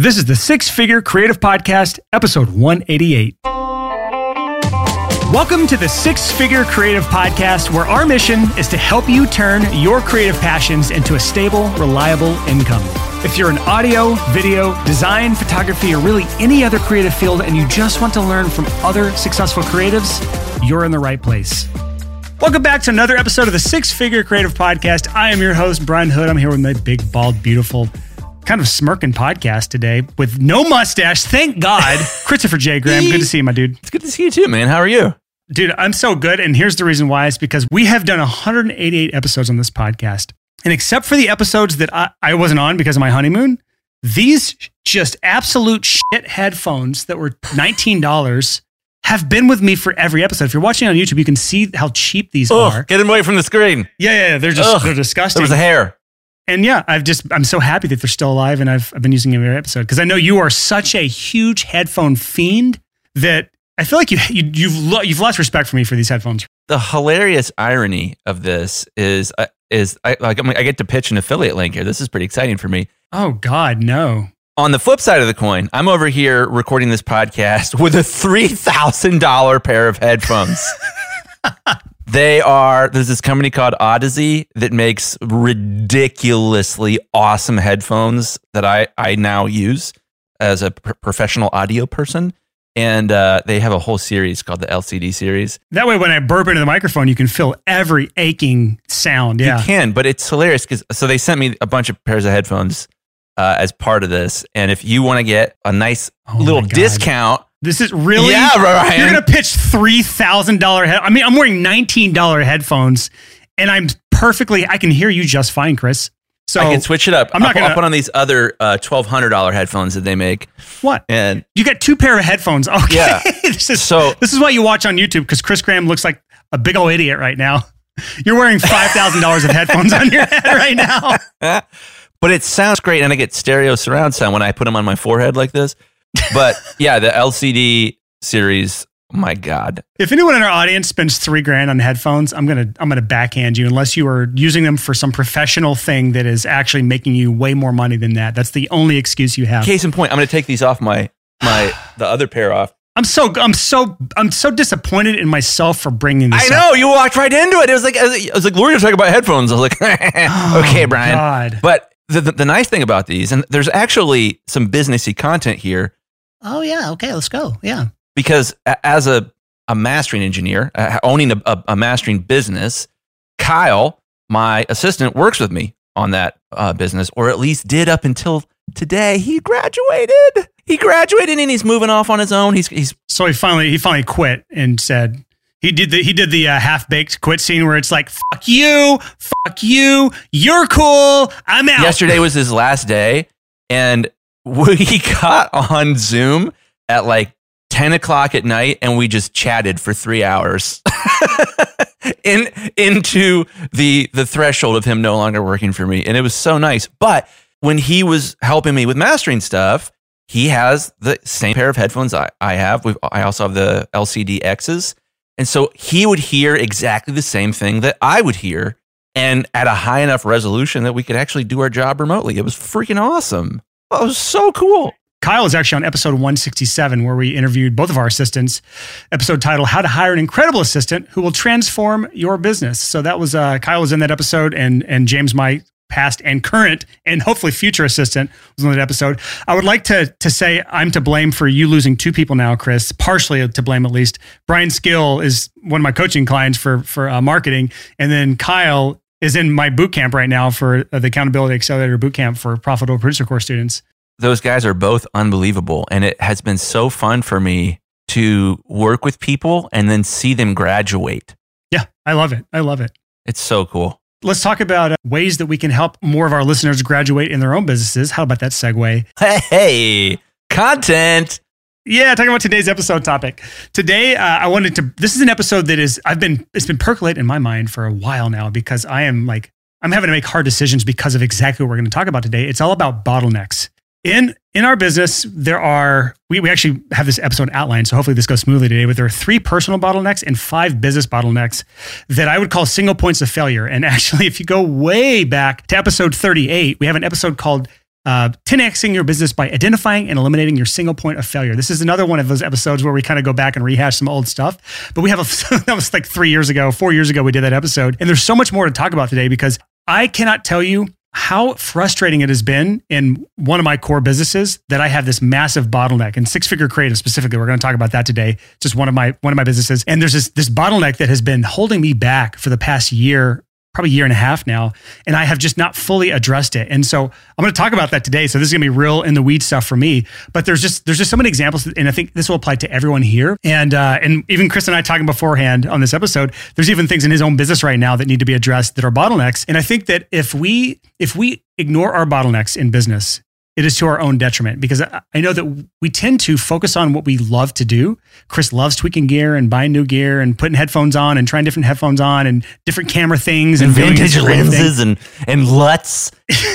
This is the Six Figure Creative Podcast, episode 188. Welcome to the Six Figure Creative Podcast, where our mission is to help you turn your creative passions into a stable, reliable income. If you're in audio, video, design, photography, or really any other creative field, and you just want to learn from other successful creatives, you're in the right place. Welcome back to another episode of the Six Figure Creative Podcast. I am your host, Brian Hood. I'm here with my big, bald, beautiful, kind of smirking podcast today with no mustache. Thank God. Christopher J. Graham, good to see you, my dude. It's good to see you too, man. How are you? Dude, I'm so good. And here's the reason why. It's because we have done 188 episodes on this podcast. And except for the episodes that I wasn't on because of my honeymoon, these just absolute shit headphones that were $19 have been with me for every episode. If you're watching on YouTube, you can see how cheap these are. Get them away from the screen. Yeah. They're disgusting. There was a hair. And yeah, I'm so happy that they're still alive, and I've been using them every episode because I know you are such a huge headphone fiend that I feel like you've lost respect for me for these headphones. The hilarious irony of this is I get to pitch an affiliate link here. This is pretty exciting for me. Oh God, no. On the flip side of the coin, I'm over here recording this podcast with a $3,000 pair of headphones. There's this company called Odyssey that makes ridiculously awesome headphones that I now use as a professional audio person. And they have a whole series called the LCD series. That way, when I burp into the microphone, you can feel every aching sound. Yeah, you can, but it's hilarious. So they sent me a bunch of pairs of headphones as part of this. And if you want to get a nice little discount... This is really... Yeah, Ryan. You're going to pitch $3,000 head... I mean, I'm wearing $19 headphones, and I'm perfectly... I can hear you just fine, Chris. So I can switch it up. I'll put on these other $1,200 headphones that they make. What? And you got two pair of headphones. Okay. Yeah. This is why you watch on YouTube, because Chris Graham looks like a big old idiot right now. You're wearing $5,000 of headphones on your head right now. But it sounds great, and I get stereo surround sound when I put them on my forehead like this. But yeah, the LCD series. My God! If anyone in our audience spends $3,000 on headphones, I'm gonna backhand you unless you are using them for some professional thing that is actually making you way more money than that. That's the only excuse you have. Case in point, I'm gonna take these off the other pair off. I'm so disappointed in myself for bringing this up. I know you walked right into it. It was like we're gonna talk about headphones. I was like, okay, Brian. God. But the nice thing about these, and there's actually some businessy content here. Oh yeah, okay, let's go. Yeah. Because as a mastering engineer, owning a mastering business, Kyle, my assistant, works with me on that business, or at least did up until today. He graduated, and he's moving off on his own. So he finally quit and said he did the half-baked quit scene where it's like, fuck you, you're cool, I'm out. Yesterday was his last day, and he got on Zoom at like 10 o'clock at night, and we just chatted for 3 hours into the threshold of him no longer working for me. And it was so nice. But when he was helping me with mastering stuff, he has the same pair of headphones I have. I also have the LCD X's. And so he would hear exactly the same thing that I would hear, and at a high enough resolution that we could actually do our job remotely. It was freaking awesome. It was so cool. Kyle is actually on episode 167, where we interviewed both of our assistants. Episode titled, How to Hire an Incredible Assistant Who Will Transform Your Business. So that was, Kyle was in that episode, and James, my past and current and hopefully future assistant, was in that episode. I would like to say I'm to blame for you losing two people now, Chris, partially to blame at least. Brian Skill is one of my coaching clients for marketing. And then Kyle is in my boot camp right now for the Accountability Accelerator Boot Camp for Profitable Producer Course students. Those guys are both unbelievable, and it has been so fun for me to work with people and then see them graduate. Yeah, I love it. It's so cool. Let's talk about ways that we can help more of our listeners graduate in their own businesses. How about that segue? Hey, content. Yeah, talking about today's episode topic. Today, this is an episode that it's been percolating in my mind for a while now, because I'm having to make hard decisions because of exactly what we're going to talk about today. It's all about bottlenecks. In our business, we actually have this episode outlined, so hopefully this goes smoothly today, but there are 3 personal bottlenecks and 5 business bottlenecks that I would call single points of failure. And actually, if you go way back to episode 38, we have an episode called 10xing your business by identifying and eliminating your single point of failure. This is another one of those episodes where we kind of go back and rehash some old stuff. But we have that was like 4 years ago, we did that episode. And there's so much more to talk about today, because I cannot tell you how frustrating it has been in one of my core businesses that I have this massive bottleneck. And Six Figure Creative specifically, we're going to talk about that today. Just one of my businesses. And there's this bottleneck that has been holding me back for the past year, probably year and a half now, and I have just not fully addressed it. And so I'm going to talk about that today. So this is going to be real in the weed stuff for me, but there's just so many examples. And I think this will apply to everyone here. And even Chris and I talking beforehand on this episode, there's even things in his own business right now that need to be addressed that are bottlenecks. And I think that if we ignore our bottlenecks in business, it is to our own detriment, because I know that we tend to focus on what we love to do. Chris loves tweaking gear and buying new gear and putting headphones on and trying different headphones on and different camera things and vintage lenses and LUTs.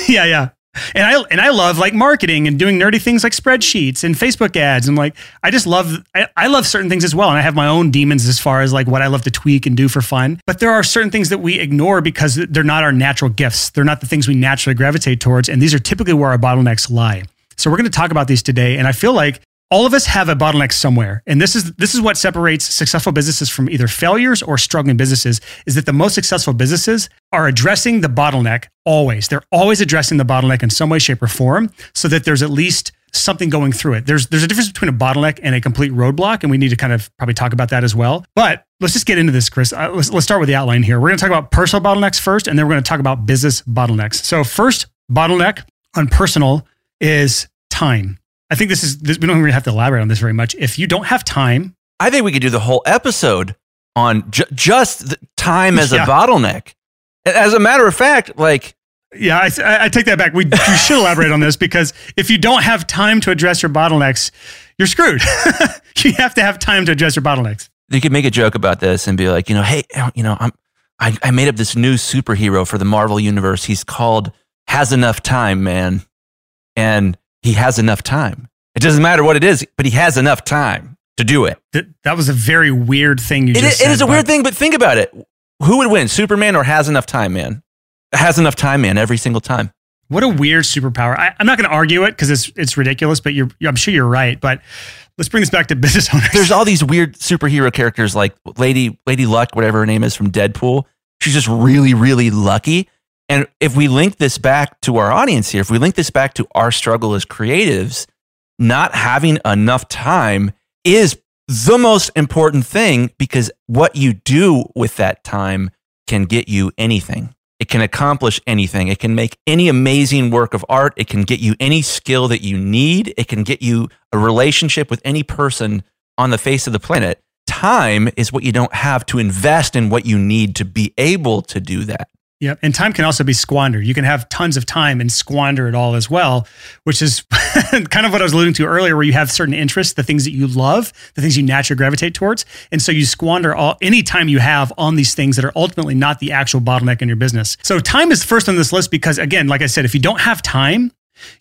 Yeah. And I love like marketing and doing nerdy things like spreadsheets and Facebook ads. And like, I love certain things as well. And I have my own demons as far as like what I love to tweak and do for fun. But there are certain things that we ignore because they're not our natural gifts. They're not the things we naturally gravitate towards. And these are typically where our bottlenecks lie. So we're going to talk about these today. And I feel like all of us have a bottleneck somewhere. And this is what separates successful businesses from either failures or struggling businesses, is that the most successful businesses are addressing the bottleneck always. They're always addressing the bottleneck in some way, shape, or form, so that there's at least something going through it. There's a difference between a bottleneck and a complete roadblock, and we need to kind of probably talk about that as well. But let's just get into this, Chris. Let's start with the outline here. We're going to talk about personal bottlenecks first, and then we're going to talk about business bottlenecks. So first bottleneck on personal is time. I think we don't really have to elaborate on this very much. If you don't have time. I think we could do the whole episode on just the time as a bottleneck. As a matter of fact, like. Yeah, I take that back. We should elaborate on this, because if you don't have time to address your bottlenecks, you're screwed. You have to have time to address your bottlenecks. You could make a joke about this and be like, hey, I made up this new superhero for the Marvel universe. He's called Has Enough Time, Man. And he has enough time. It doesn't matter what it is, but he has enough time to do it. That was a very weird thing you just said. It is a weird thing, but think about it. Who would win, Superman or Has Enough Time Man? Has Enough Time Man every single time. What a weird superpower. I'm not going to argue it because it's ridiculous, but I'm sure you're right. But let's bring this back to business owners. There's all these weird superhero characters like Lady Luck, whatever her name is, from Deadpool. She's just really, really lucky. And if we link this back to our audience here, if we link this back to our struggle as creatives, not having enough time is the most important thing, because what you do with that time can get you anything. It can accomplish anything. It can make any amazing work of art. It can get you any skill that you need. It can get you a relationship with any person on the face of the planet. Time is what you don't have to invest in what you need to be able to do that. Yeah. And time can also be squandered. You can have tons of time and squander it all as well, which is kind of what I was alluding to earlier, where you have certain interests, the things that you love, the things you naturally gravitate towards. And so you squander any time you have on these things that are ultimately not the actual bottleneck in your business. So time is first on this list, because again, like I said, if you don't have time,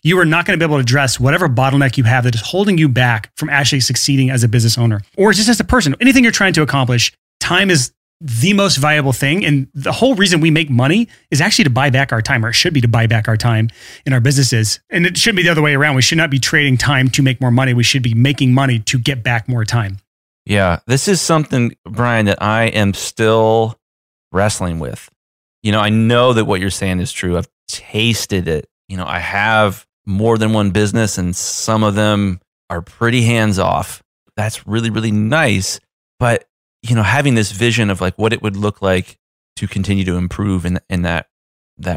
you are not going to be able to address whatever bottleneck you have that is holding you back from actually succeeding as a business owner, or just as a person. Anything you're trying to accomplish, time is the most valuable thing. And the whole reason we make money is actually to buy back our time, or it should be to buy back our time in our businesses. And it shouldn't be the other way around. We should not be trading time to make more money. We should be making money to get back more time. Yeah. This is something, Brian, that I am still wrestling with. I know that what you're saying is true. I've tasted it. I have more than one business, and some of them are pretty hands off. That's really, really nice. But having this vision of like what it would look like to continue to improve in that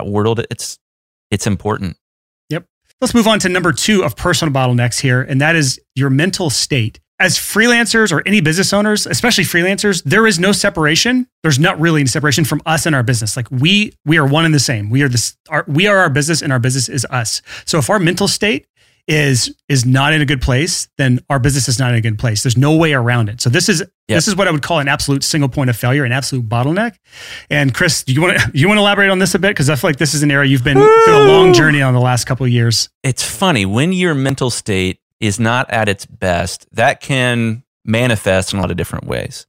world, it's important. Yep. Let's move on to number 2 of personal bottlenecks here, and that is your mental state. As freelancers or any business owners, especially freelancers, there is no separation. There's not really any separation from us and our business. Like we are one and the same. We are our business, and our business is us. So if our mental state is not in a good place, then our business is not in a good place. There's no way around it. So this is what I would call an absolute single point of failure, an absolute bottleneck. And Chris, do you want to elaborate on this a bit? Because I feel like this is an area you've been through a long journey on the last couple of years. It's funny, when your mental state is not at its best, that can manifest in a lot of different ways.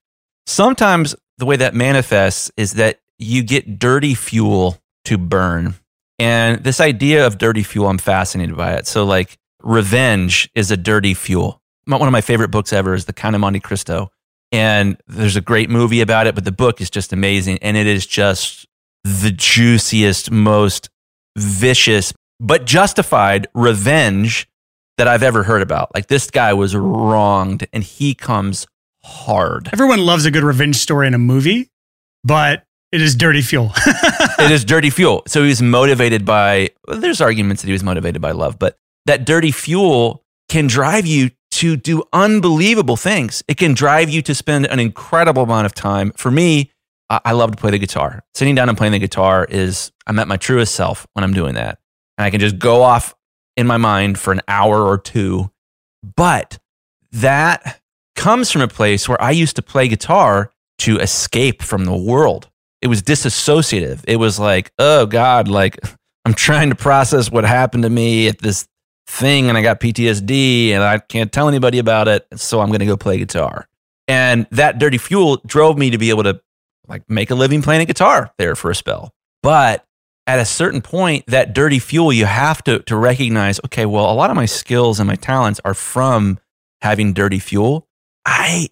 Sometimes the way that manifests is that you get dirty fuel to burn. And this idea of dirty fuel, I'm fascinated by it. So like revenge is a dirty fuel. One of my favorite books ever is The Count of Monte Cristo. And there's a great movie about it, but the book is just amazing. And it is just the juiciest, most vicious, but justified revenge that I've ever heard about. Like this guy was wronged and he comes hard. Everyone loves a good revenge story in a movie, but it is dirty fuel. It is dirty fuel. So he was motivated by, well, there's arguments that he was motivated by love, but that dirty fuel can drive you to do unbelievable things. It can drive you to spend an incredible amount of time. For me, I love to play the guitar. Sitting down and playing the guitar is, I'm at my truest self when I'm doing that. And I can just go off in my mind for an hour or two. But that comes from a place where I used to play guitar to escape from the world. It was disassociative. It was like, oh God, like I'm trying to process what happened to me at this thing and I got PTSD and I can't tell anybody about it. So I'm going to go play guitar. And that dirty fuel drove me to be able to like make a living playing a guitar there for a spell. But at a certain point, that dirty fuel, you have to recognize, okay, well, a lot of my skills and my talents are from having dirty fuel. I'm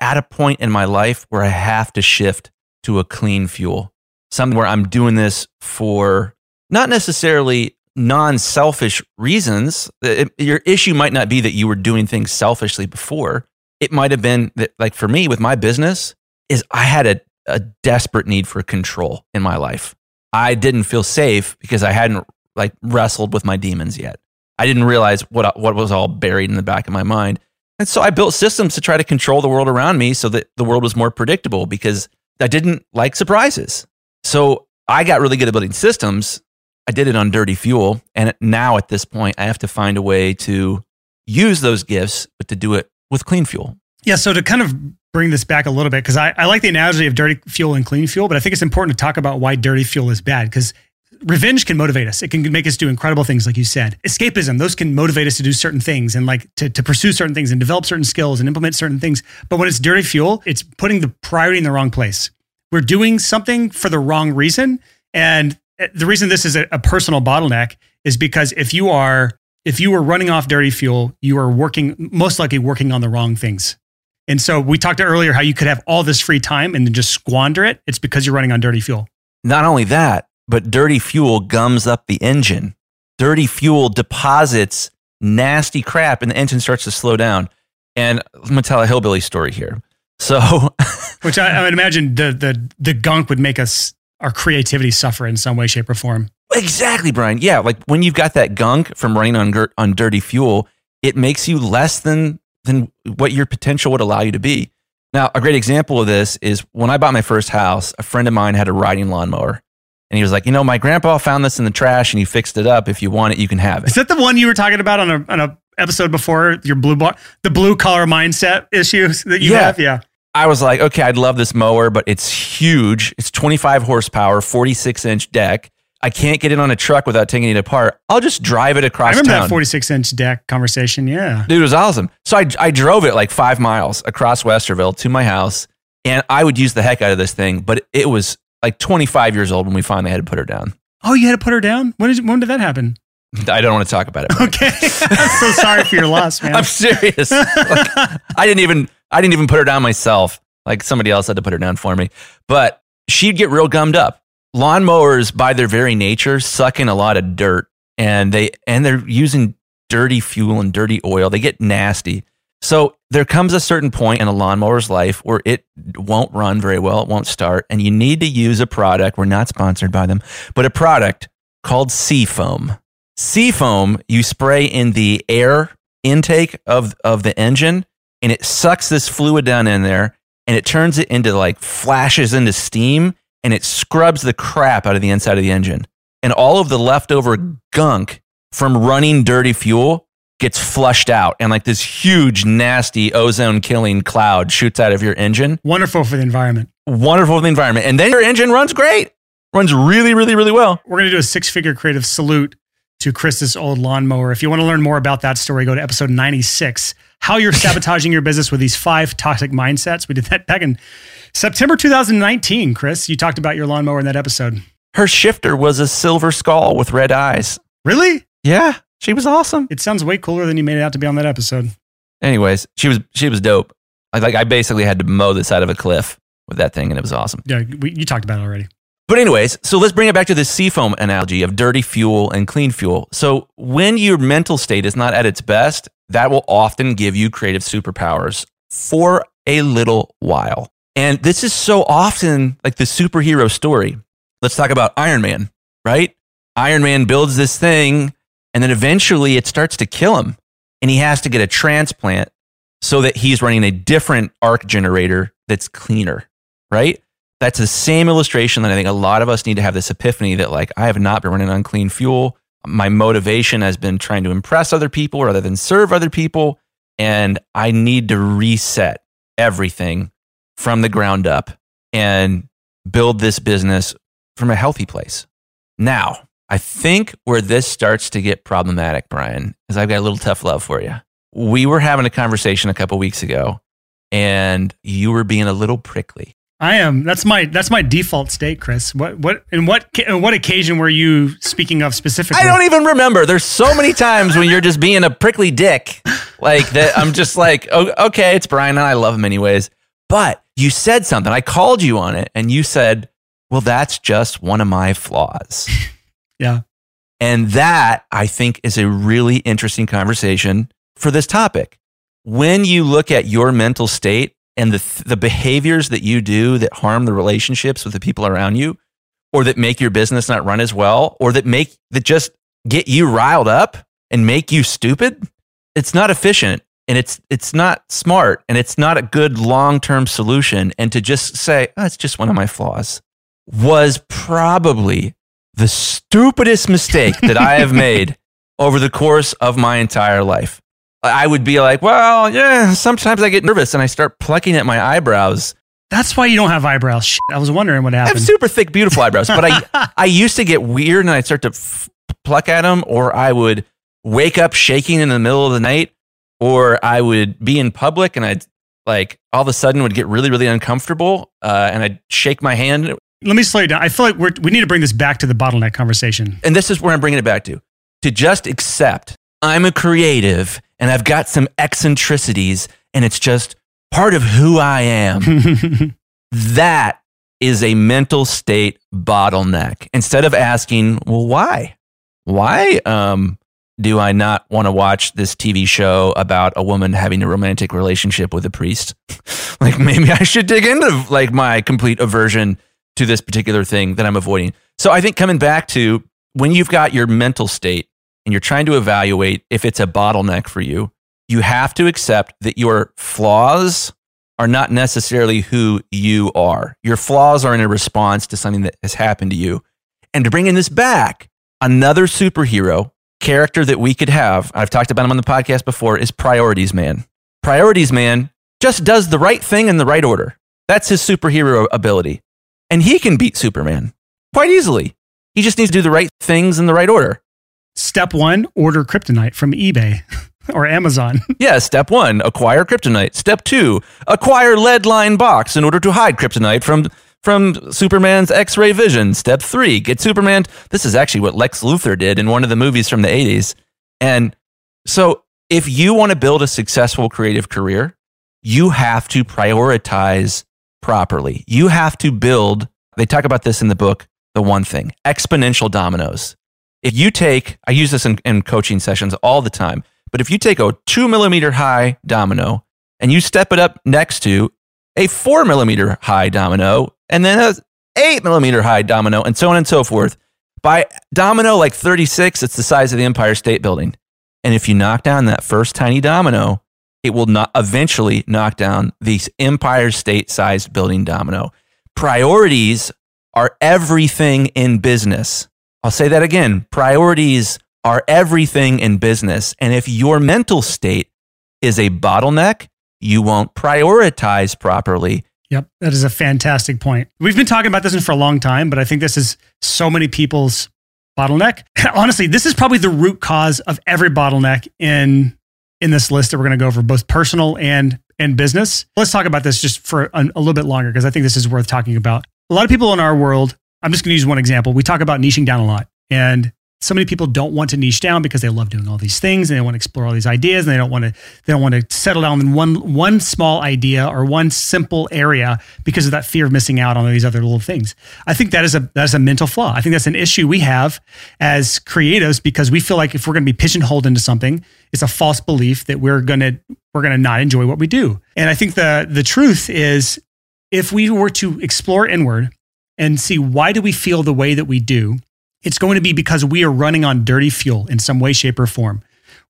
at a point in my life where I have to shift to a clean fuel, something where I'm doing this for not necessarily non-selfish reasons. Your issue might not be that you were doing things selfishly before. It might have been that, like for me with my business, is I had a desperate need for control in my life. I didn't feel safe because I hadn't like wrestled with my demons yet. I didn't realize what was all buried in the back of my mind. And so I built systems to try to control the world around me so that the world was more predictable because I didn't like surprises. So I got really good at building systems. I did it on dirty fuel. And now at this point, I have to find a way to use those gifts, but to do it with clean fuel. Yeah. So to kind of bring this back a little bit, because I like the analogy of dirty fuel and clean fuel, but I think it's important to talk about why dirty fuel is bad, because revenge can motivate us. It can make us do incredible things, like you said. Escapism, those can motivate us to do certain things and like to pursue certain things and develop certain skills and implement certain things. But when it's dirty fuel, it's putting the priority in the wrong place. We're doing something for the wrong reason. And the reason this is a personal bottleneck is because if you were running off dirty fuel, you are most likely working on the wrong things. And so we talked earlier how you could have all this free time and then just squander it. It's because you're running on dirty fuel. Not only that, but dirty fuel gums up the engine. Dirty fuel deposits nasty crap and the engine starts to slow down. And I'm going to tell a hillbilly story here. So, which I would imagine the gunk would make our creativity suffer in some way, shape, or form. Exactly, Brian. Yeah, like when you've got that gunk from running on dirty fuel, it makes you less than what your potential would allow you to be. Now, a great example of this is when I bought my first house, a friend of mine had a riding lawnmower. And he was like, you know, my grandpa found this in the trash and he fixed it up. If you want it, you can have it. Is that the one you were talking about on a episode before, your the blue collar mindset issues that you have? Yeah. I was like, okay, I'd love this mower, but it's huge. It's 25 horsepower, 46-inch deck. I can't get it on a truck without taking it apart. I'll just drive it across town. I remember that 46-inch deck conversation, yeah. Dude, it was awesome. So I drove it like 5 miles across Westerville to my house, and I would use the heck out of this thing, but it was like 25 years old when we finally had to put her down. Oh, you had to put her down? When did that happen? I don't want to talk about it. Okay. I'm so sorry for your loss, man. I'm serious. Like, I didn't even put her down myself. Like somebody else had to put her down for me. But she'd get real gummed up. Lawnmowers, by their very nature, suck in a lot of dirt, and they're using dirty fuel and dirty oil. They get nasty. So there comes a certain point in a lawnmower's life where it won't run very well. It won't start. And you need to use a product. We're not sponsored by them, but a product called Sea Foam. Sea Foam, you spray in the air intake of the engine, and it sucks this fluid down in there, and it turns it into like flashes into steam, and it scrubs the crap out of the inside of the engine. And all of the leftover gunk from running dirty fuel gets flushed out, and like this huge, nasty, ozone-killing cloud shoots out of your engine. Wonderful for the environment. Wonderful for the environment. And then your engine runs great. Runs really, really, really well. We're going to do a six-figure creative salute to Chris's old lawnmower. If you want to learn more about that story, go to episode 96, How You're Sabotaging Your Business with These 5 Toxic Mindsets. We did that back in September 2019, Chris. You talked about your lawnmower in that episode. Her shifter was a silver skull with red eyes. Really? Yeah. She was awesome. It sounds way cooler than you made it out to be on that episode. Anyways, she was dope. I basically had to mow the side of a cliff with that thing, and it was awesome. Yeah, you talked about it already. But anyways, so let's bring it back to the sea foam analogy of dirty fuel and clean fuel. So when your mental state is not at its best, that will often give you creative superpowers for a little while. And this is so often like the superhero story. Let's talk about Iron Man, right? Iron Man builds this thing, and then eventually it starts to kill him, and he has to get a transplant so that he's running a different arc generator that's cleaner, right? That's the same illustration that I think a lot of us need to have this epiphany that, like, I have not been running on clean fuel. My motivation has been trying to impress other people rather than serve other people, and I need to reset everything from the ground up and build this business from a healthy place. Now, I think where this starts to get problematic, Brian, is I've got a little tough love for you. We were having a conversation a couple weeks ago, and you were being a little prickly. I am. That's my default state, Chris. What occasion were you speaking of specifically? I don't even remember. There's so many times when you're just being a prickly dick, like that. I'm just like, oh, okay, it's Brian, and I love him anyways. But you said something. I called you on it, and you said, "Well, that's just one of my flaws." Yeah, and that I think is a really interesting conversation for this topic. When you look at your mental state and the behaviors that you do that harm the relationships with the people around you, or that make your business not run as well, or that just get you riled up and make you stupid, it's not efficient, and it's not smart, and it's not a good long-term solution. And to just say, "Oh, it's just one of my flaws," was probably the stupidest mistake that I have made over the course of my entire life. I would be like, well, yeah, sometimes I get nervous and I start plucking at my eyebrows. That's why you don't have eyebrows. Shit, I was wondering what happened. I have super thick, beautiful eyebrows, but I used to get weird and I'd start to pluck at them, or I would wake up shaking in the middle of the night, or I would be in public and I'd like all of a sudden would get really, really uncomfortable and I'd shake my hand. Let me slow you down. I feel like we need to bring this back to the bottleneck conversation. And this is where I'm bringing it back to just accept I'm a creative and I've got some eccentricities and it's just part of who I am. That is a mental state bottleneck. Instead of asking, well, why? Why do I not want to watch this TV show about a woman having a romantic relationship with a priest? Like, maybe I should dig into like my complete aversion to this particular thing that I'm avoiding. So I think coming back to when you've got your mental state and you're trying to evaluate if it's a bottleneck for you, you have to accept that your flaws are not necessarily who you are. Your flaws are in a response to something that has happened to you. And to bring in this back, another superhero character that we could have, I've talked about him on the podcast before, is Priorities Man. Priorities Man just does the right thing in the right order. That's his superhero ability. And he can beat Superman quite easily. He just needs to do the right things in the right order. Step one, order kryptonite from eBay or Amazon. Yeah, step one, acquire kryptonite. Step two, acquire lead line box in order to hide kryptonite from Superman's X-ray vision. Step three, get Superman. This is actually what Lex Luthor did in one of the movies from the 80s. And so if you want to build a successful creative career, you have to prioritize properly. You have to build, they talk about this in the book, The One Thing, exponential dominoes. If you take, I use this in coaching sessions all the time, but if you take a 2 millimeter high domino and you step it up next to a 4 millimeter high domino and then an 8 millimeter high domino and so on and so forth, by domino like 36, it's the size of the Empire State Building. And if you knock down that first tiny domino, it will not eventually knock down the Empire State-sized building domino. Priorities are everything in business. I'll say that again. Priorities are everything in business. And if your mental state is a bottleneck, you won't prioritize properly. Yep, that is a fantastic point. We've been talking about this for a long time, but I think this is so many people's bottleneck. Honestly, this is probably the root cause of every bottleneck in this list that we're going to go over, both personal and business. Let's talk about this just for a little bit longer, because I think this is worth talking about. A lot of people in our world I'm just going to use one example. We talk about niching down a lot, and so many people don't want to niche down because they love doing all these things and they want to explore all these ideas, and they don't want to settle down in one small idea or one simple area because of that fear of missing out on all these other little things. I think that is a mental flaw. I think that's an issue we have as creatives, because we feel like if we're going to be pigeonholed into something, it's a false belief that we're going to not enjoy what we do. And I think the truth is, if we were to explore inward and see why do we feel the way that we do, it's going to be because we are running on dirty fuel in some way, shape, or form.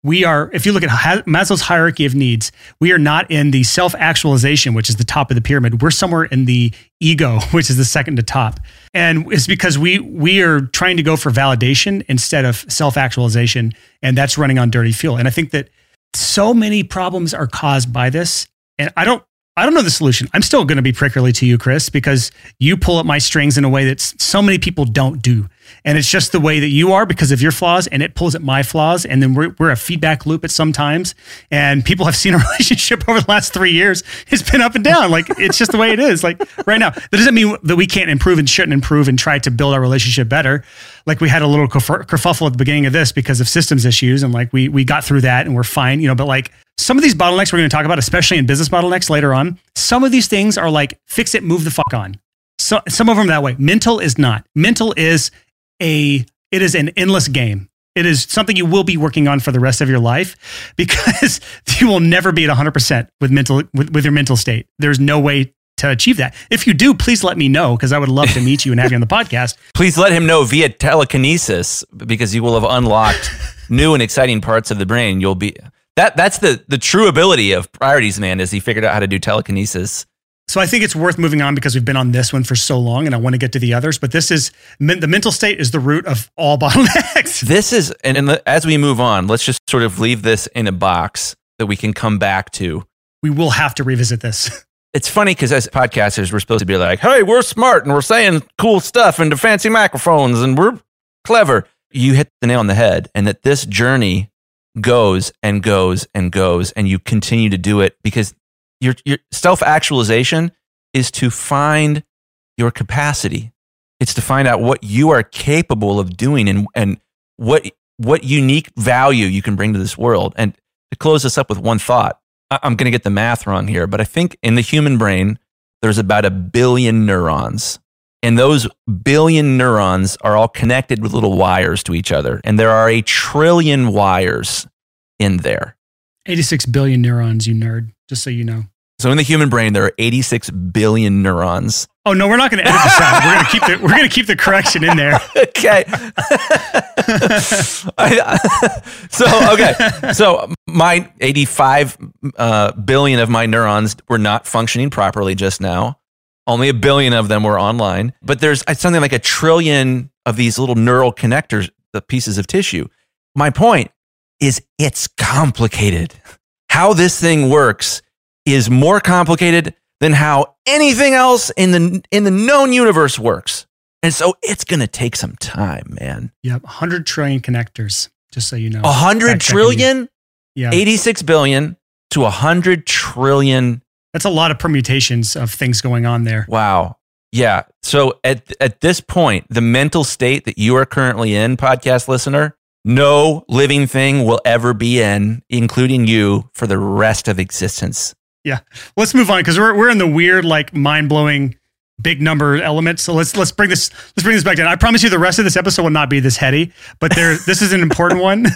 We are, if you look at Maslow's hierarchy of needs, we are not in the self-actualization, which is the top of the pyramid. We're somewhere in the ego, which is the second to top. And it's because we are trying to go for validation instead of self-actualization, and that's running on dirty fuel. And I think that so many problems are caused by this. And I don't know the solution. I'm still going to be prickly to you, Chris, because you pull up my strings in a way that so many people don't do. And it's just the way that you are because of your flaws, and it pulls at my flaws. And then we're a feedback loop at some times. And people have seen a relationship over the last 3 years. It's been up and down. Like, it's just the way it is. Like right now, that doesn't mean that we can't improve and shouldn't improve and try to build our relationship better. Like, we had a little kerfuffle at the beginning of this because of systems issues. And like, we got through that and we're fine, but like, some of these bottlenecks we're going to talk about, especially in business bottlenecks later on, some of these things are like, fix it, move the fuck on. So some of them that way. Mental is not. Mental is it is an endless game. It is something you will be working on for the rest of your life, because you will never be at 100% with your mental state. There's no way to achieve that. If you do, please let me know, because I would love to meet you and have you on the podcast. Please let him know via telekinesis, because you will have unlocked new and exciting parts of the brain. You'll be that's the true ability of priorities, man, is he figured out how to do telekinesis. So I think it's worth moving on, because we've been on this one for so long and I want to get to the others, but this is, the mental state is the root of all bottlenecks. This is, and as we move on, let's just sort of leave this in a box that we can come back to. We will have to revisit this. It's funny, because as podcasters, we're supposed to be like, hey, we're smart and we're saying cool stuff into fancy microphones and we're clever. You hit the nail on the head, and that this journey goes and goes and goes, and you continue to do it, because Your self-actualization is to find your capacity. It's to find out what you are capable of doing, and what unique value you can bring to this world. And to close this up with one thought, I'm going to get the math wrong here, but I think in the human brain, there's about 1 billion neurons. And those 1 billion neurons are all connected with little wires to each other. And there are 1 trillion wires in there. 86 billion neurons, you nerd. Just so you know. So in the human brain, there are 86 billion neurons. Oh no, we're not going to edit this out. We're going to keep the correction in there. Okay. So my 85 billion of my neurons were not functioning properly just now. Only 1 billion of them were online, but there's something like 1 trillion of these little neural connectors, the pieces of tissue. My point is, it's complicated. How this thing works is more complicated than how anything else in the known universe works. And so it's going to take some time, man. Yeah, 100 trillion connectors, just so you know. 100 trillion? Yeah. 86 billion to 100 trillion. That's a lot of permutations of things going on there. Wow. Yeah. So at this point, the mental state that you are currently in, podcast listener, no living thing will ever be in, including you, for the rest of existence. Yeah. Let's move on, because we're in the weird, like, mind-blowing big number element. So let's bring this back down. I promise you the rest of this episode will not be this heady, but this is an important one,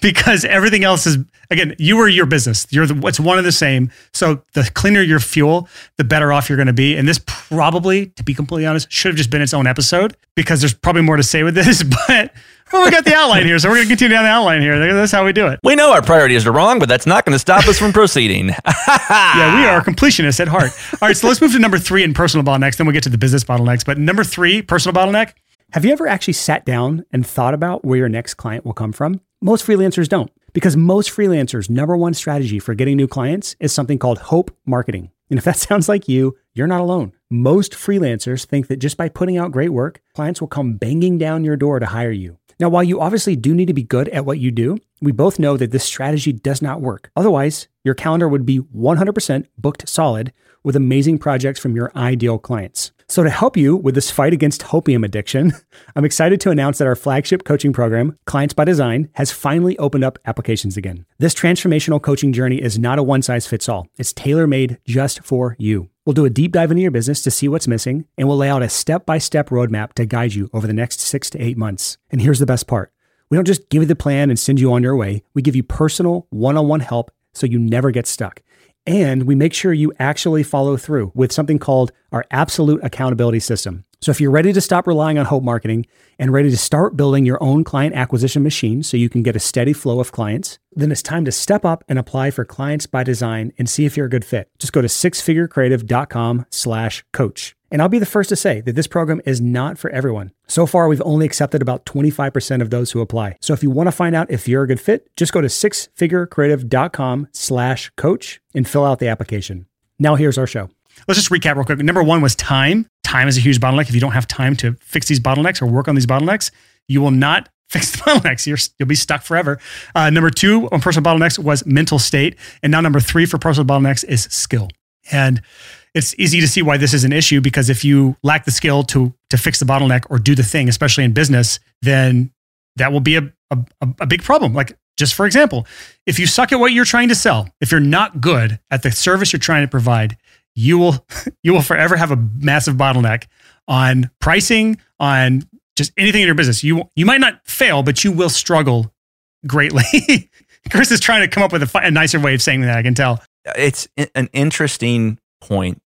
because everything else is, again, you are your business. It's one of the same. So the cleaner your fuel, the better off you're going to be. And this probably, to be completely honest, should have just been its own episode, because there's probably more to say with this, but we got the outline here, so we're going to continue down the outline here. That's how we do it. We know our priorities are wrong, but that's not going to stop us from proceeding. Yeah, we are completionists at heart. All right, so let's move to number 3 in personal bottlenecks, then we'll get to the business bottlenecks. But number 3, personal bottleneck. Have you ever actually sat down and thought about where your next client will come from? Most freelancers don't, because most freelancers' number one strategy for getting new clients is something called hope marketing. And if that sounds like you, you're not alone. Most freelancers think that just by putting out great work, clients will come banging down your door to hire you. Now, while you obviously do need to be good at what you do, we both know that this strategy does not work. Otherwise, your calendar would be 100% booked solid with amazing projects from your ideal clients. So to help you with this fight against hopium addiction, I'm excited to announce that our flagship coaching program, Clients by Design, has finally opened up applications again. This transformational coaching journey is not a one-size-fits-all. It's tailor-made just for you. We'll do a deep dive into your business to see what's missing, and we'll lay out a step-by-step roadmap to guide you over the next 6 to 8 months. And here's the best part. We don't just give you the plan and send you on your way. We give you personal one-on-one help so you never get stuck. And we make sure you actually follow through with something called our absolute accountability system. So if you're ready to stop relying on hope marketing and ready to start building your own client acquisition machine so you can get a steady flow of clients, then it's time to step up and apply for Clients by Design and see if you're a good fit. Just go to sixfigurecreative.com/coach. And I'll be the first to say that this program is not for everyone. So far, we've only accepted about 25% of those who apply. So if you want to find out if you're a good fit, just go to sixfigurecreative.com/coach and fill out the application. Now here's our show. Let's just recap real quick. Number one was time. Time is a huge bottleneck. If you don't have time to fix these bottlenecks or work on these bottlenecks, you will not fix the bottlenecks. You'll be stuck forever. Number two on personal bottlenecks was mental state. And now number three for personal bottlenecks is skill. And it's easy to see why this is an issue, because if you lack the skill to fix the bottleneck or do the thing, especially in business, then that will be a big problem. Like, just for example, if you suck at what you're trying to sell, if you're not good at the service you're trying to provide, you will forever have a massive bottleneck on pricing, on just anything in your business. You might not fail, but you will struggle greatly. Chris is trying to come up with a nicer way of saying that, I can tell. It's an interesting point,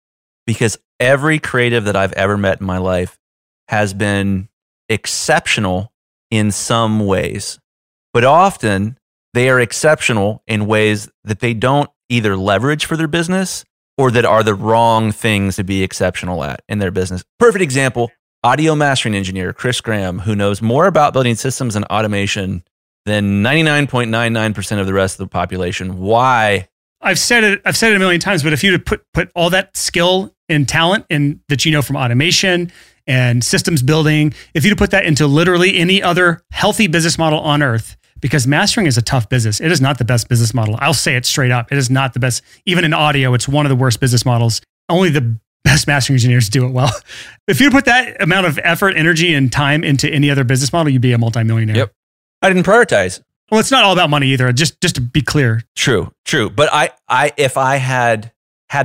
because every creative that I've ever met in my life has been exceptional in some ways, but often they are exceptional in ways that they don't either leverage for their business or that are the wrong things to be exceptional at in their business. Perfect example, audio mastering engineer, Chris Graham, who knows more about building systems and automation than 99.99% of the rest of the population. Why? I've said it a million times, but if you to put all that skill and talent and that you know from automation and systems building, if you to put that into literally any other healthy business model on earth, because mastering is a tough business. It is not the best business model. I'll say it straight up. It is not the best. Even in audio, it's one of the worst business models. Only the best mastering engineers do it well. If you put that amount of effort, energy, and time into any other business model, you'd be a multimillionaire. Yep. I didn't prioritize. Well, it's not all about money either. Just to be clear. True. But I if I had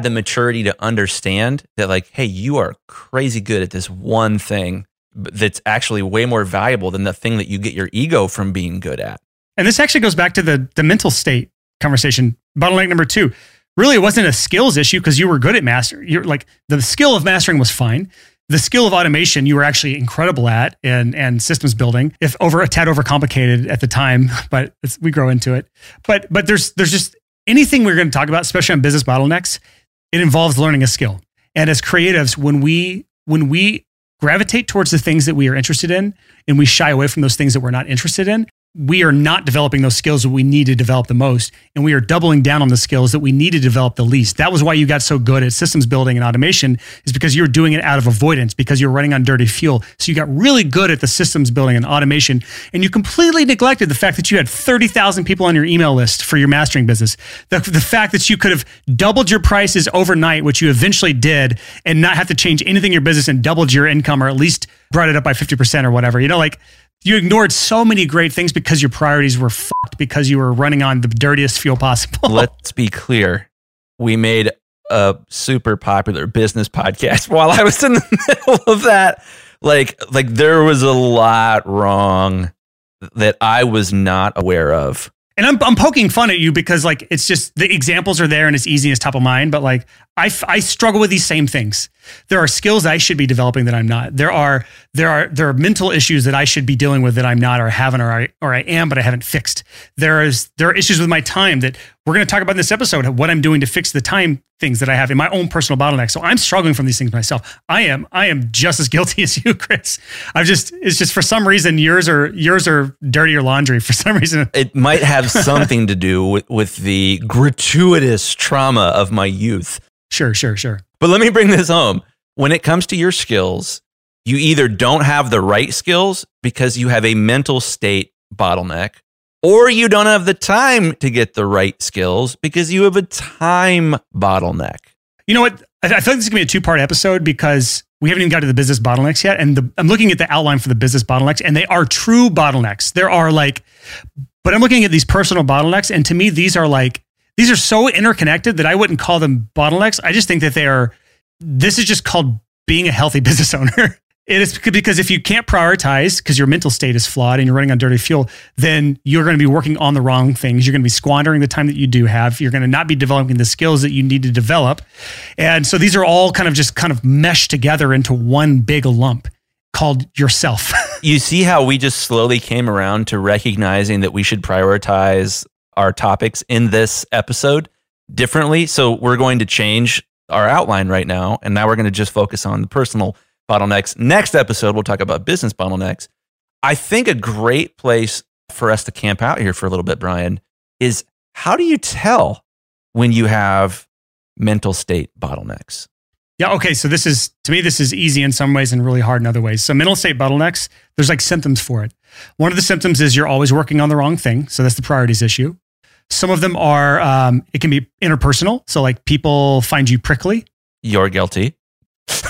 the maturity to understand that, like, hey, you are crazy good at this one thing that's actually way more valuable than the thing that you get your ego from being good at. And this actually goes back to the mental state conversation. Bottleneck number two, really, it wasn't a skills issue because you were good at mastering. You're like, the skill of mastering was fine. The skill of automation you were actually incredible at, and systems building, if over a tad overcomplicated at the time, but we grow into it. But there's just anything we're going to talk about, especially on business bottlenecks, it involves learning a skill. And as creatives, when we gravitate towards the things that we are interested in, and we shy away from those things that we're not interested in, we are not developing those skills that we need to develop the most. And we are doubling down on the skills that we need to develop the least. That was why you got so good at systems building and automation, is because you're doing it out of avoidance, because you're running on dirty fuel. So you got really good at the systems building and automation, and you completely neglected the fact that you had 30,000 people on your email list for your mastering business. The fact that you could have doubled your prices overnight, which you eventually did, and not have to change anything in your business and doubled your income, or at least brought it up by 50% or whatever, you ignored so many great things because your priorities were fucked, because you were running on the dirtiest fuel possible. Let's be clear. We made a super popular business podcast while I was in the middle of that. Like there was a lot wrong that I was not aware of. And I'm poking fun at you because, like, it's just the examples are there and it's easy and it's top of mind. But, like, I struggle with these same things. There are skills I should be developing that I'm not. There are mental issues that I should be dealing with that I'm not, or haven't, or I am but I haven't fixed. There are issues with my time that we're going to talk about in this episode, what I'm doing to fix the time things that I have in my own personal bottleneck. So I'm struggling from these things myself. I am just as guilty as you, Chris. It's just for some reason yours are dirtier laundry for some reason. It might have something to do with the gratuitous trauma of my youth. Sure. But let me bring this home. When it comes to your skills, you either don't have the right skills because you have a mental state bottleneck, or you don't have the time to get the right skills because you have a time bottleneck. You know what? I feel like this is going to be a two-part episode because We haven't even got to the business bottlenecks yet. And I'm looking at the outline for the business bottlenecks, and they are true bottlenecks. There are like, but I'm looking at these personal bottlenecks. And to me, these are like, these are so interconnected that I wouldn't call them bottlenecks. I just think that they are, this is just called being a healthy business owner. It is because if you can't prioritize because your mental state is flawed and you're running on dirty fuel, then you're going to be working on the wrong things. You're going to be squandering the time that you do have. You're going to not be developing the skills that you need to develop. And so these are all kind of meshed together into one big lump called yourself. You see how we just slowly came around to recognizing that we should prioritize our topics in this episode differently. So we're going to change our outline right now. And now we're going to just focus on the personal bottlenecks. Next episode, we'll talk about business bottlenecks. I think a great place for us to camp out here for a little bit, Brian, is how do you tell when you have mental state bottlenecks? Yeah. Okay. So this is easy in some ways and really hard in other ways. So mental state bottlenecks, there's like symptoms for it. One of the symptoms is you're always working on the wrong thing. So that's the priorities issue. Some of them are, it can be interpersonal. So like people find you prickly. You're guilty.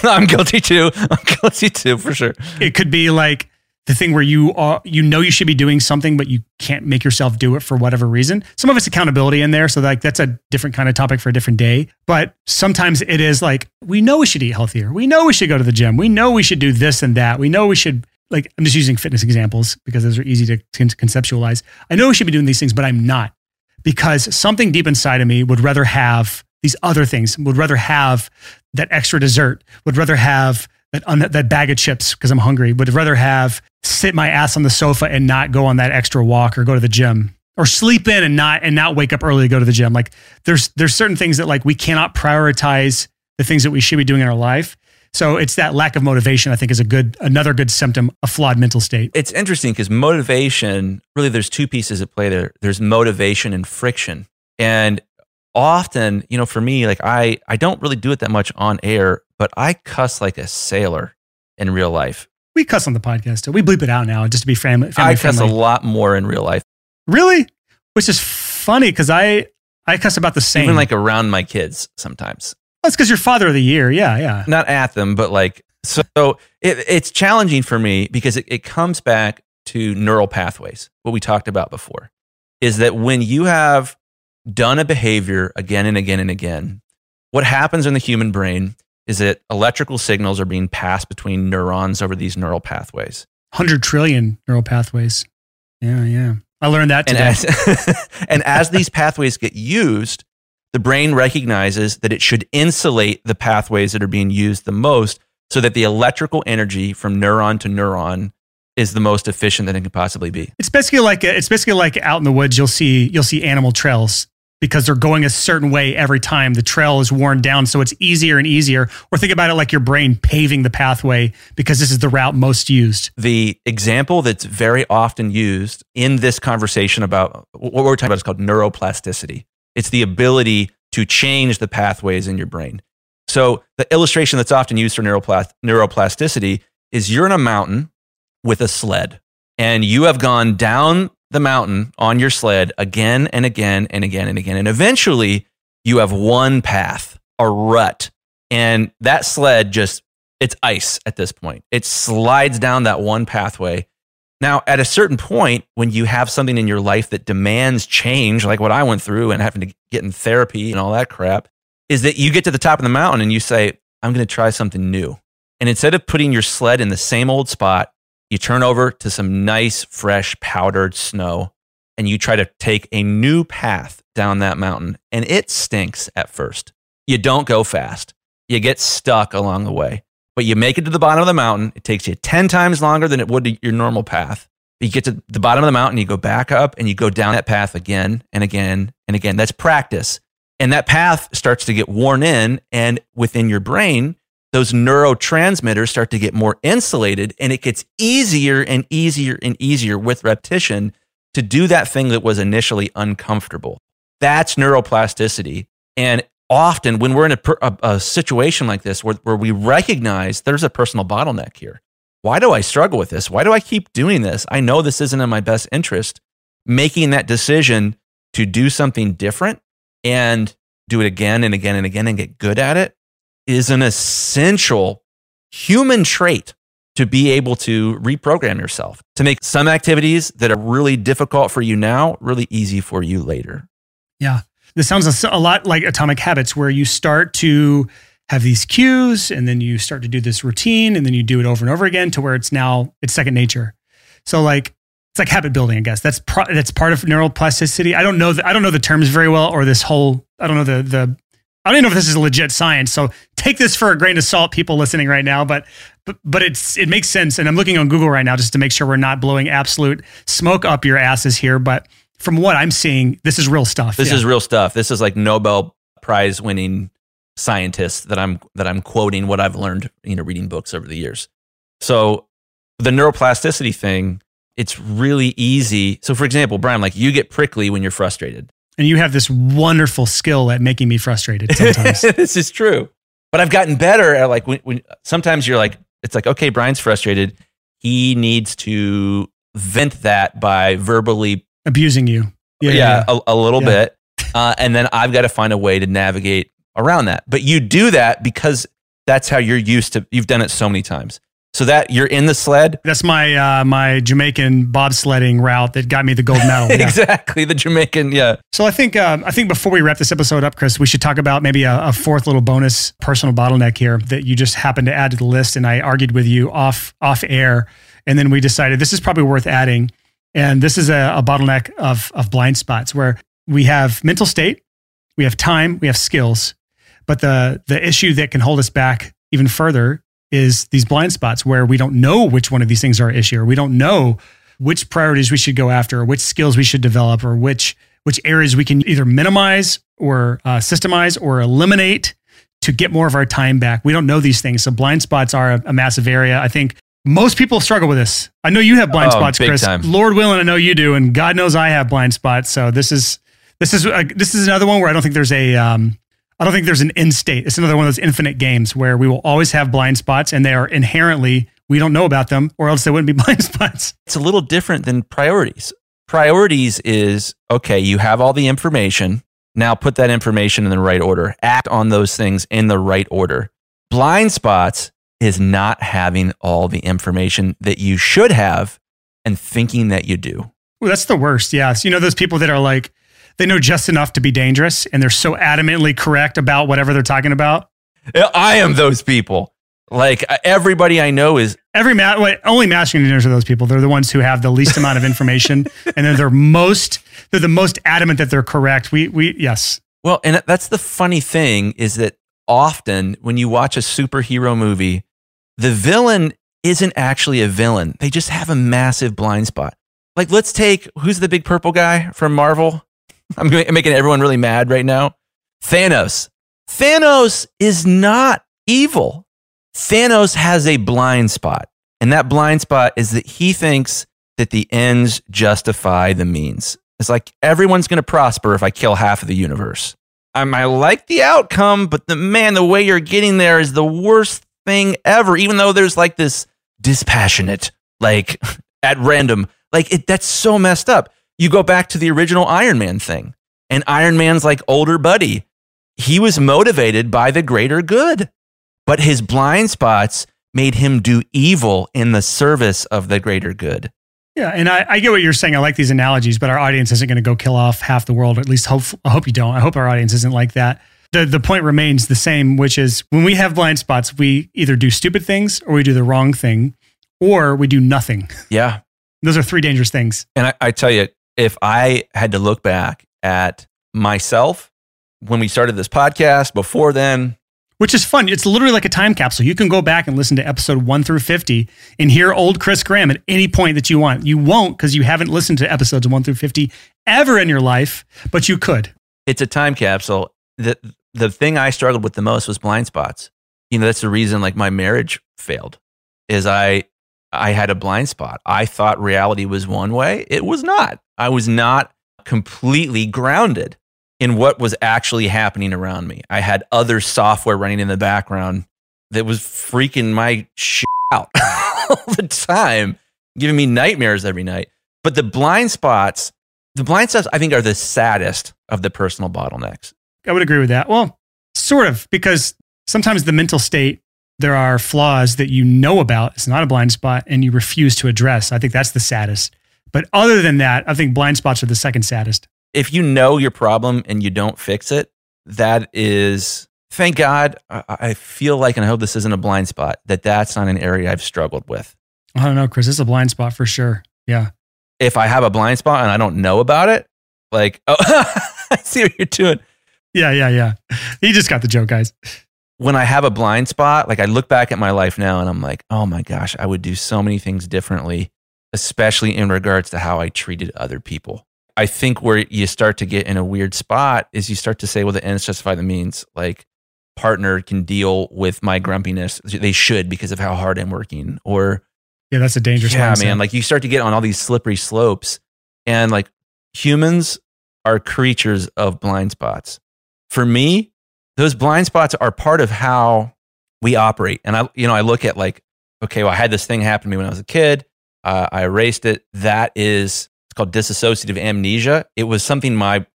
I'm guilty too. I'm guilty too, for sure. It could be like the thing where you are, you know, you should be doing something, but you can't make yourself do it for whatever reason. Some of it's accountability in there. So like, that's a different kind of topic for a different day. But sometimes it is like, we know we should eat healthier. We know we should go to the gym. We know we should do this and that. We know we should, like, I'm just using fitness examples because those are easy to conceptualize. I know we should be doing these things, but I'm not, because something deep inside of me would rather have these other things, would rather have that extra dessert, would rather have that bag of chips because I'm hungry, would rather have sit my ass on the sofa and not go on that extra walk or go to the gym, or sleep in and not wake up early to go to the gym. Like there's certain things that like we cannot prioritize the things that we should be doing in our life. So it's that lack of motivation, I think, is another good symptom of flawed mental state. It's interesting because motivation, really there's two pieces at play there. There's motivation and friction. And often, you know, for me, like I don't really do it that much on air, but I cuss like a sailor in real life. We cuss on the podcast too. We bleep it out now just to be family friendly. I cuss a lot more in real life. Really? Which is funny because I cuss about the same. Even like around my kids sometimes. That's because you're father of the year. Yeah, yeah. Not at them, but like, so it's challenging for me because it comes back to neural pathways. What we talked about before is that when you have done a behavior again and again and again, what happens in the human brain is that electrical signals are being passed between neurons over these neural pathways. 100 trillion neural pathways. Yeah, yeah. I learned that today. And as these pathways get used, the brain recognizes that it should insulate the pathways that are being used the most so that the electrical energy from neuron to neuron is the most efficient that it could possibly be. It's basically like out in the woods, you'll see animal trails because they're going a certain way every time. The trail is worn down, so it's easier and easier. Or think about it like your brain paving the pathway because this is the route most used. The example that's very often used in this conversation about what we're talking about is called neuroplasticity. It's the ability to change the pathways in your brain. So the illustration that's often used for neuroplasticity is you're in a mountain with a sled, and you have gone down the mountain on your sled again and again and again and again. And eventually you have one path, a rut, and that sled just, it's ice at this point. It slides down that one pathway. Now, at a certain point, when you have something in your life that demands change, like what I went through and having to get in therapy and all that crap, is that you get to the top of the mountain and you say, I'm going to try something new. And instead of putting your sled in the same old spot, you turn over to some nice, fresh, powdered snow, and you try to take a new path down that mountain. And it stinks at first. You don't go fast. You get stuck along the way. But you make it to the bottom of the mountain. It takes you 10 times longer than it would your normal path. You get to the bottom of the mountain, you go back up, and you go down that path again and again and again. That's practice. And that path starts to get worn in, and within your brain, those neurotransmitters start to get more insulated, and it gets easier and easier and easier with repetition to do that thing that was initially uncomfortable. That's neuroplasticity. And often when we're in a situation like this where we recognize there's a personal bottleneck here. Why do I struggle with this? Why do I keep doing this? I know this isn't in my best interest. Making that decision to do something different and do it again and again and again and get good at it is an essential human trait to be able to reprogram yourself, to make some activities that are really difficult for you now, really easy for you later. Yeah. This sounds a lot like Atomic Habits, where you start to have these cues and then you start to do this routine and then you do it over and over again to where it's second nature. So like, it's like habit building, I guess. That's part of neuroplasticity. I don't know the terms very well, or this whole, I don't even know if this is legit science. So take this for a grain of salt, people listening right now, but it makes sense. And I'm looking on Google right now just to make sure we're not blowing absolute smoke up your asses here. But from what I'm seeing, this is real stuff. This is real stuff. This is like Nobel Prize winning scientists that I'm quoting what I've learned, reading books over the years. So the neuroplasticity thing, it's really easy. So for example, Brian, like you get prickly when you're frustrated. And you have this wonderful skill at making me frustrated sometimes. This is true. But I've gotten better at like when sometimes you're like, it's like, okay, Brian's frustrated. He needs to vent that by verbally abusing you. Yeah. A little bit. And then I've got to find a way to navigate around that. But you do that because that's how you're used to, you've done it so many times. So that you're in the sled. That's my Jamaican bobsledding route that got me the gold medal. Yeah. Exactly, the Jamaican, yeah. So I think before we wrap this episode up, Chris, we should talk about maybe a fourth little bonus personal bottleneck here that you just happened to add to the list, and I argued with you off air, and then we decided this is probably worth adding. And this is a bottleneck of blind spots, where we have mental state, we have time, we have skills, but the issue that can hold us back even further is these blind spots where we don't know which one of these things are an issue, or we don't know which priorities we should go after, or which skills we should develop, or which areas we can either minimize or systemize or eliminate to get more of our time back. We don't know these things. So blind spots are a massive area. I think most people struggle with this. I know you have blind spots, Chris. Time. Lord willing, I know you do. And God knows I have blind spots. So this is another one where I don't think there's an end state. It's another one of those infinite games where we will always have blind spots, and they are inherently, we don't know about them, or else they wouldn't be blind spots. It's a little different than priorities. Priorities is, okay, you have all the information. Now put that information in the right order. Act on those things in the right order. Blind spots is not having all the information that you should have and thinking that you do. Well, that's the worst, yes. Those people that are like, they know just enough to be dangerous, and they're so adamantly correct about whatever they're talking about. I am those people. Like everybody I know is only master engineers are those people. They're the ones who have the least amount of information, and then they're the most adamant that they're correct. Yes. Well, and that's the funny thing is that often when you watch a superhero movie, the villain isn't actually a villain. They just have a massive blind spot. Like let's take who's the big purple guy from Marvel? I'm making everyone really mad right now. Thanos. Thanos is not evil. Thanos has a blind spot. And that blind spot is that he thinks that the ends justify the means. It's like everyone's going to prosper if I kill half of the universe. I like the outcome, but the way you're getting there is the worst thing ever, even though there's like this dispassionate, like at random, like that's so messed up. You go back to the original Iron Man thing, and Iron Man's like older buddy. He was motivated by the greater good, but his blind spots made him do evil in the service of the greater good. Yeah, and I get what you're saying. I like these analogies, but our audience isn't going to go kill off half the world, or at least I hope you don't. I hope our audience isn't like that. The point remains the same, which is when we have blind spots, we either do stupid things, or we do the wrong thing, or we do nothing. Yeah. Those are three dangerous things. And I tell you, if I had to look back at myself when we started this podcast before then. Which is fun. It's literally like a time capsule. You can go back and listen to episode 1-50 and hear old Chris Graham at any point that you want. You won't, because you haven't listened to episodes 1-50 ever in your life, but you could. It's a time capsule. The thing I struggled with the most was blind spots. That's the reason like my marriage failed is I had a blind spot. I thought reality was one way. It was not. I was not completely grounded in what was actually happening around me. I had other software running in the background that was freaking my shit out all the time, giving me nightmares every night. But the blind spots, I think, are the saddest of the personal bottlenecks. I would agree with that. Well, sort of, because sometimes the mental state, there are flaws that you know about. It's not a blind spot, and you refuse to address. I think that's the saddest. But other than that, I think blind spots are the second saddest. If you know your problem and you don't fix it, that is, thank God, I feel like, and I hope this isn't a blind spot, that that's not an area I've struggled with. I don't know, Chris, it's a blind spot for sure. Yeah. If I have a blind spot and I don't know about it, like, oh, I see what you're doing. Yeah. He just got the joke, guys. When I have a blind spot, like I look back at my life now and I'm like, oh my gosh, I would do so many things differently, especially in regards to how I treated other people. I think where you start to get in a weird spot is you start to say, well, the ends justify the means. Like, partner can deal with my grumpiness. They should, because of how hard I'm working. Or, yeah, that's a dangerous mindset. Yeah, man. Like, you start to get on all these slippery slopes, and like, humans are creatures of blind spots. For me, those blind spots are part of how we operate. And I look at like, okay, well, I had this thing happen to me when I was a kid. I erased it. That is, it's called dissociative amnesia. It was something my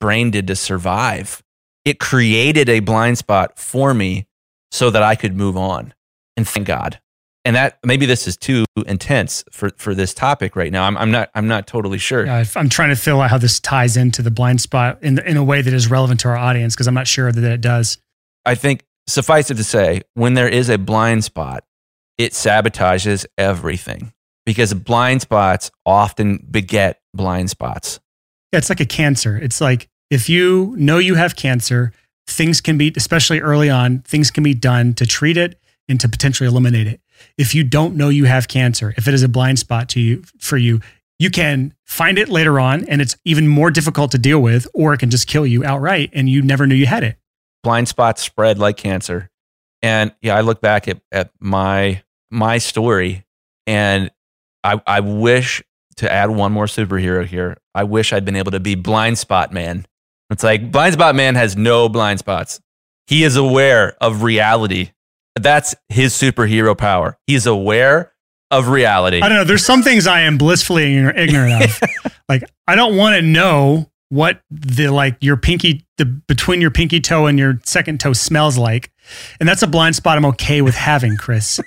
brain did to survive. It created a blind spot for me so that I could move on. And thank God. And that, maybe this is too intense for this topic right now. I'm not totally sure. Yeah, I'm trying to feel out how this ties into the blind spot in a way that is relevant to our audience, because I'm not sure that it does. I think, suffice it to say, when there is a blind spot, it sabotages everything. Because blind spots often beget blind spots. Yeah, it's like a cancer. It's like, if you know you have cancer, things can be, especially early on, things can be done to treat it and to potentially eliminate it. If you don't know you have cancer, if it is a blind spot to you, for you, you can find it later on and it's even more difficult to deal with, or it can just kill you outright and you never knew you had it. Blind spots spread like cancer. And yeah, I look back at my story, and I wish, to add one more superhero here, I wish I'd been able to be Blind Spot Man. It's like, Blind Spot Man has no blind spots. He is aware of reality. That's his superhero power. He's aware of reality. I don't know. There's some things I am blissfully ignorant of. Like, I don't want to know what between your pinky toe and your second toe smells like. And that's a blind spot I'm okay with having, Chris.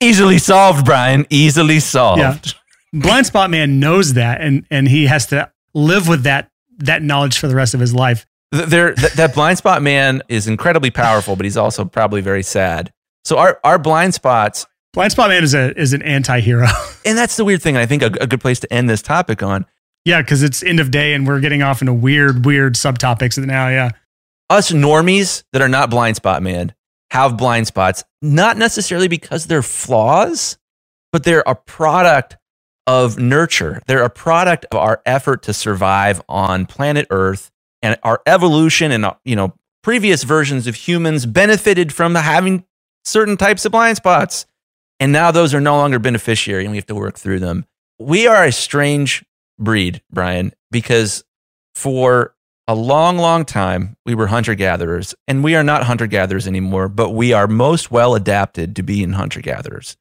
Easily solved, Brian. Easily solved. Yeah. Blind Spot Man knows that, and he has to live with that knowledge for the rest of his life. That Blind Spot Man is incredibly powerful, but he's also probably very sad. So our blind spots... Blind Spot Man is an anti-hero. And that's the weird thing, I think, a good place to end this topic on. Yeah, because it's end of day, and we're getting off into weird subtopics now, yeah. Us normies that are not Blind Spot Man have blind spots, not necessarily because they're flaws, but they're a product of nurture. They're a product of our effort to survive on planet Earth, and our evolution, and previous versions of humans benefited from having certain types of blind spots. And now those are no longer beneficiary, and we have to work through them. We are a strange breed, Brian, because for a long, long time, we were hunter-gatherers, and we are not hunter-gatherers anymore, but we are most well adapted to being hunter-gatherers.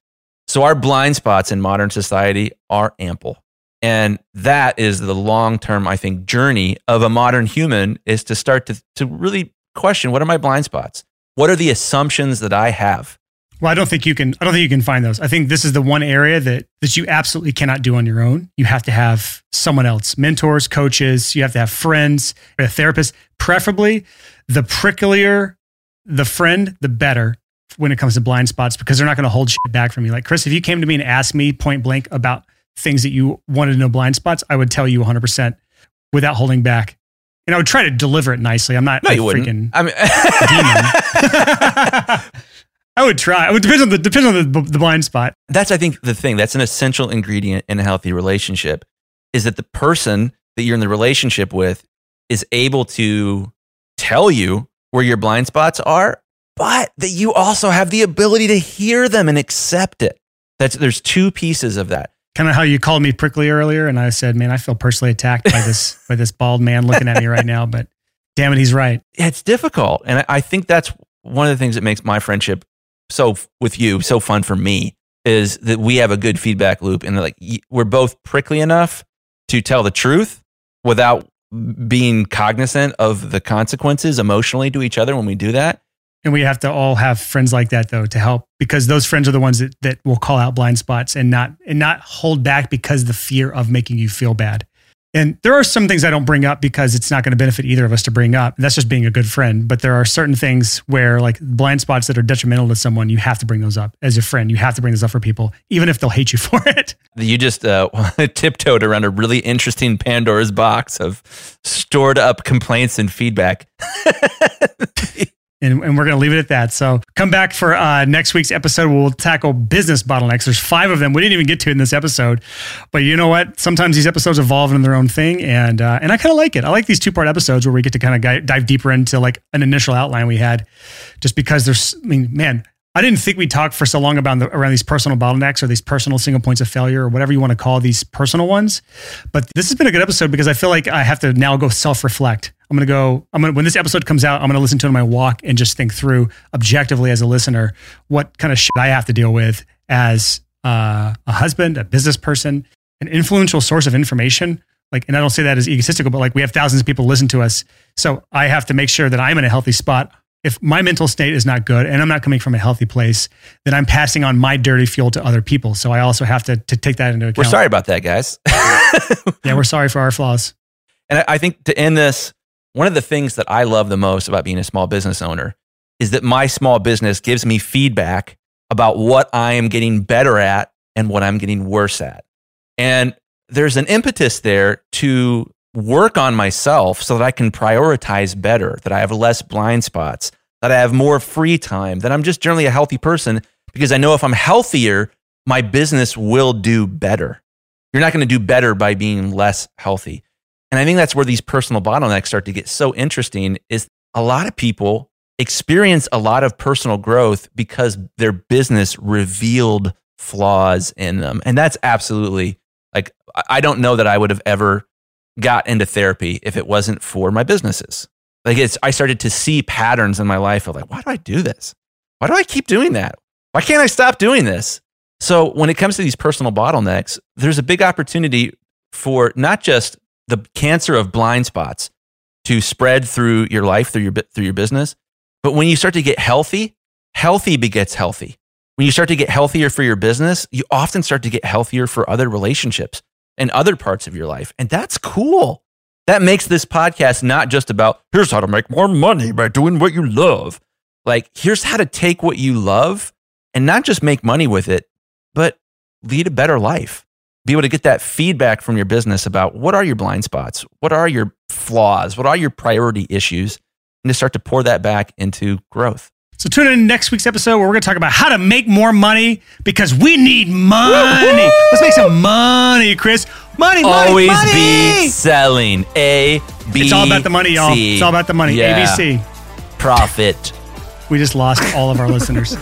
So our blind spots in modern society are ample. And that is the long-term, I think, journey of a modern human, is to start to really question, what are my blind spots? What are the assumptions that I have? Well, I don't think you can find those. I think this is the one area that you absolutely cannot do on your own. You have to have someone else, mentors, coaches. You have to have friends, a therapist. Preferably, the pricklier the friend, the better when it comes to blind spots, because they're not going to hold shit back from you. Like, Chris, if you came to me and asked me point blank about things that you wanted to know blind spots, I would tell you 100% without holding back. And I would try to deliver it nicely. I'm not freaking demon. I would try. It would depend on the blind spot. That's, I think, the thing. That's an essential ingredient in a healthy relationship, is that the person that you're in the relationship with is able to tell you where your blind spots are, but that you also have the ability to hear them and accept it. There's two pieces of that. Kind of how you called me prickly earlier, and I said, "Man, I feel personally attacked by this by this bald man looking at me right now." But damn it, he's right. It's difficult, and I think that's one of the things that makes my friendship so fun for me, is that we have a good feedback loop, and like, we're both prickly enough to tell the truth without being cognizant of the consequences emotionally to each other when we do that. And we have to all have friends like that though to help, because those friends are the ones that will call out blind spots and not hold back because the fear of making you feel bad. And there are some things I don't bring up because it's not going to benefit either of us to bring up. That's just being a good friend. But there are certain things where, like, blind spots that are detrimental to someone, you have to bring those up. As a friend, you have to bring those up for people, even if they'll hate you for it. You just tiptoed around a really interesting Pandora's box of stored up complaints and feedback. And we're going to leave it at that. So come back for next week's episode. We'll tackle business bottlenecks. There's 5 of them. We didn't even get to in this episode. But you know what? Sometimes these episodes evolve into their own thing. And I kind of like it. I like these 2-part episodes where we get to kind of dive deeper into like an initial outline we had, just because I didn't think we talked for so long about around these personal bottlenecks or these personal single points of failure or whatever you want to call these personal ones. But this has been a good episode because I feel like I have to now go self-reflect. When this episode comes out, I'm going to listen to it on my walk and just think through objectively as a listener, what kind of shit I have to deal with as a husband, a business person, an influential source of information. Like, and I don't say that as egotistical, but like we have thousands of people listen to us. So I have to make sure that I'm in a healthy spot. If my mental state is not good and I'm not coming from a healthy place, then I'm passing on my dirty fuel to other people. So I also have to take that into account. We're sorry about that, guys. Yeah, we're sorry for our flaws. And I think to end this, one of the things that I love the most about being a small business owner is that my small business gives me feedback about what I am getting better at and what I'm getting worse at. And there's an impetus there to work on myself so that I can prioritize better, that I have less blind spots, that I have more free time, that I'm just generally a healthy person, because I know if I'm healthier, my business will do better. You're not going to do better by being less healthy. And I think that's where these personal bottlenecks start to get so interesting, is a lot of people experience a lot of personal growth because their business revealed flaws in them. And that's absolutely, like, I don't know that I would have ever got into therapy if it wasn't for my businesses. Like, I started to see patterns in my life of like, why do I do this? Why do I keep doing that? Why can't I stop doing this? So when it comes to these personal bottlenecks, there's a big opportunity for not just the cancer of blind spots to spread through your life, through your business. But when you start to get healthy, healthy begets healthy. When you start to get healthier for your business, you often start to get healthier for other relationships and other parts of your life. And that's cool. That makes this podcast not just about, here's how to make more money by doing what you love. Like, here's how to take what you love and not just make money with it, but lead a better life. Be able to get that feedback from your business about what are your blind spots? What are your flaws? What are your priority issues? And to start to pour that back into growth. So tune in to next week's episode where we're going to talk about how to make more money, because we need money. Woo-hoo! Let's make some money, Chris. Money. Always be selling. ABC. It's all about the money, y'all. It's all about the money. Yeah. ABC. Profit. We just lost all of our listeners.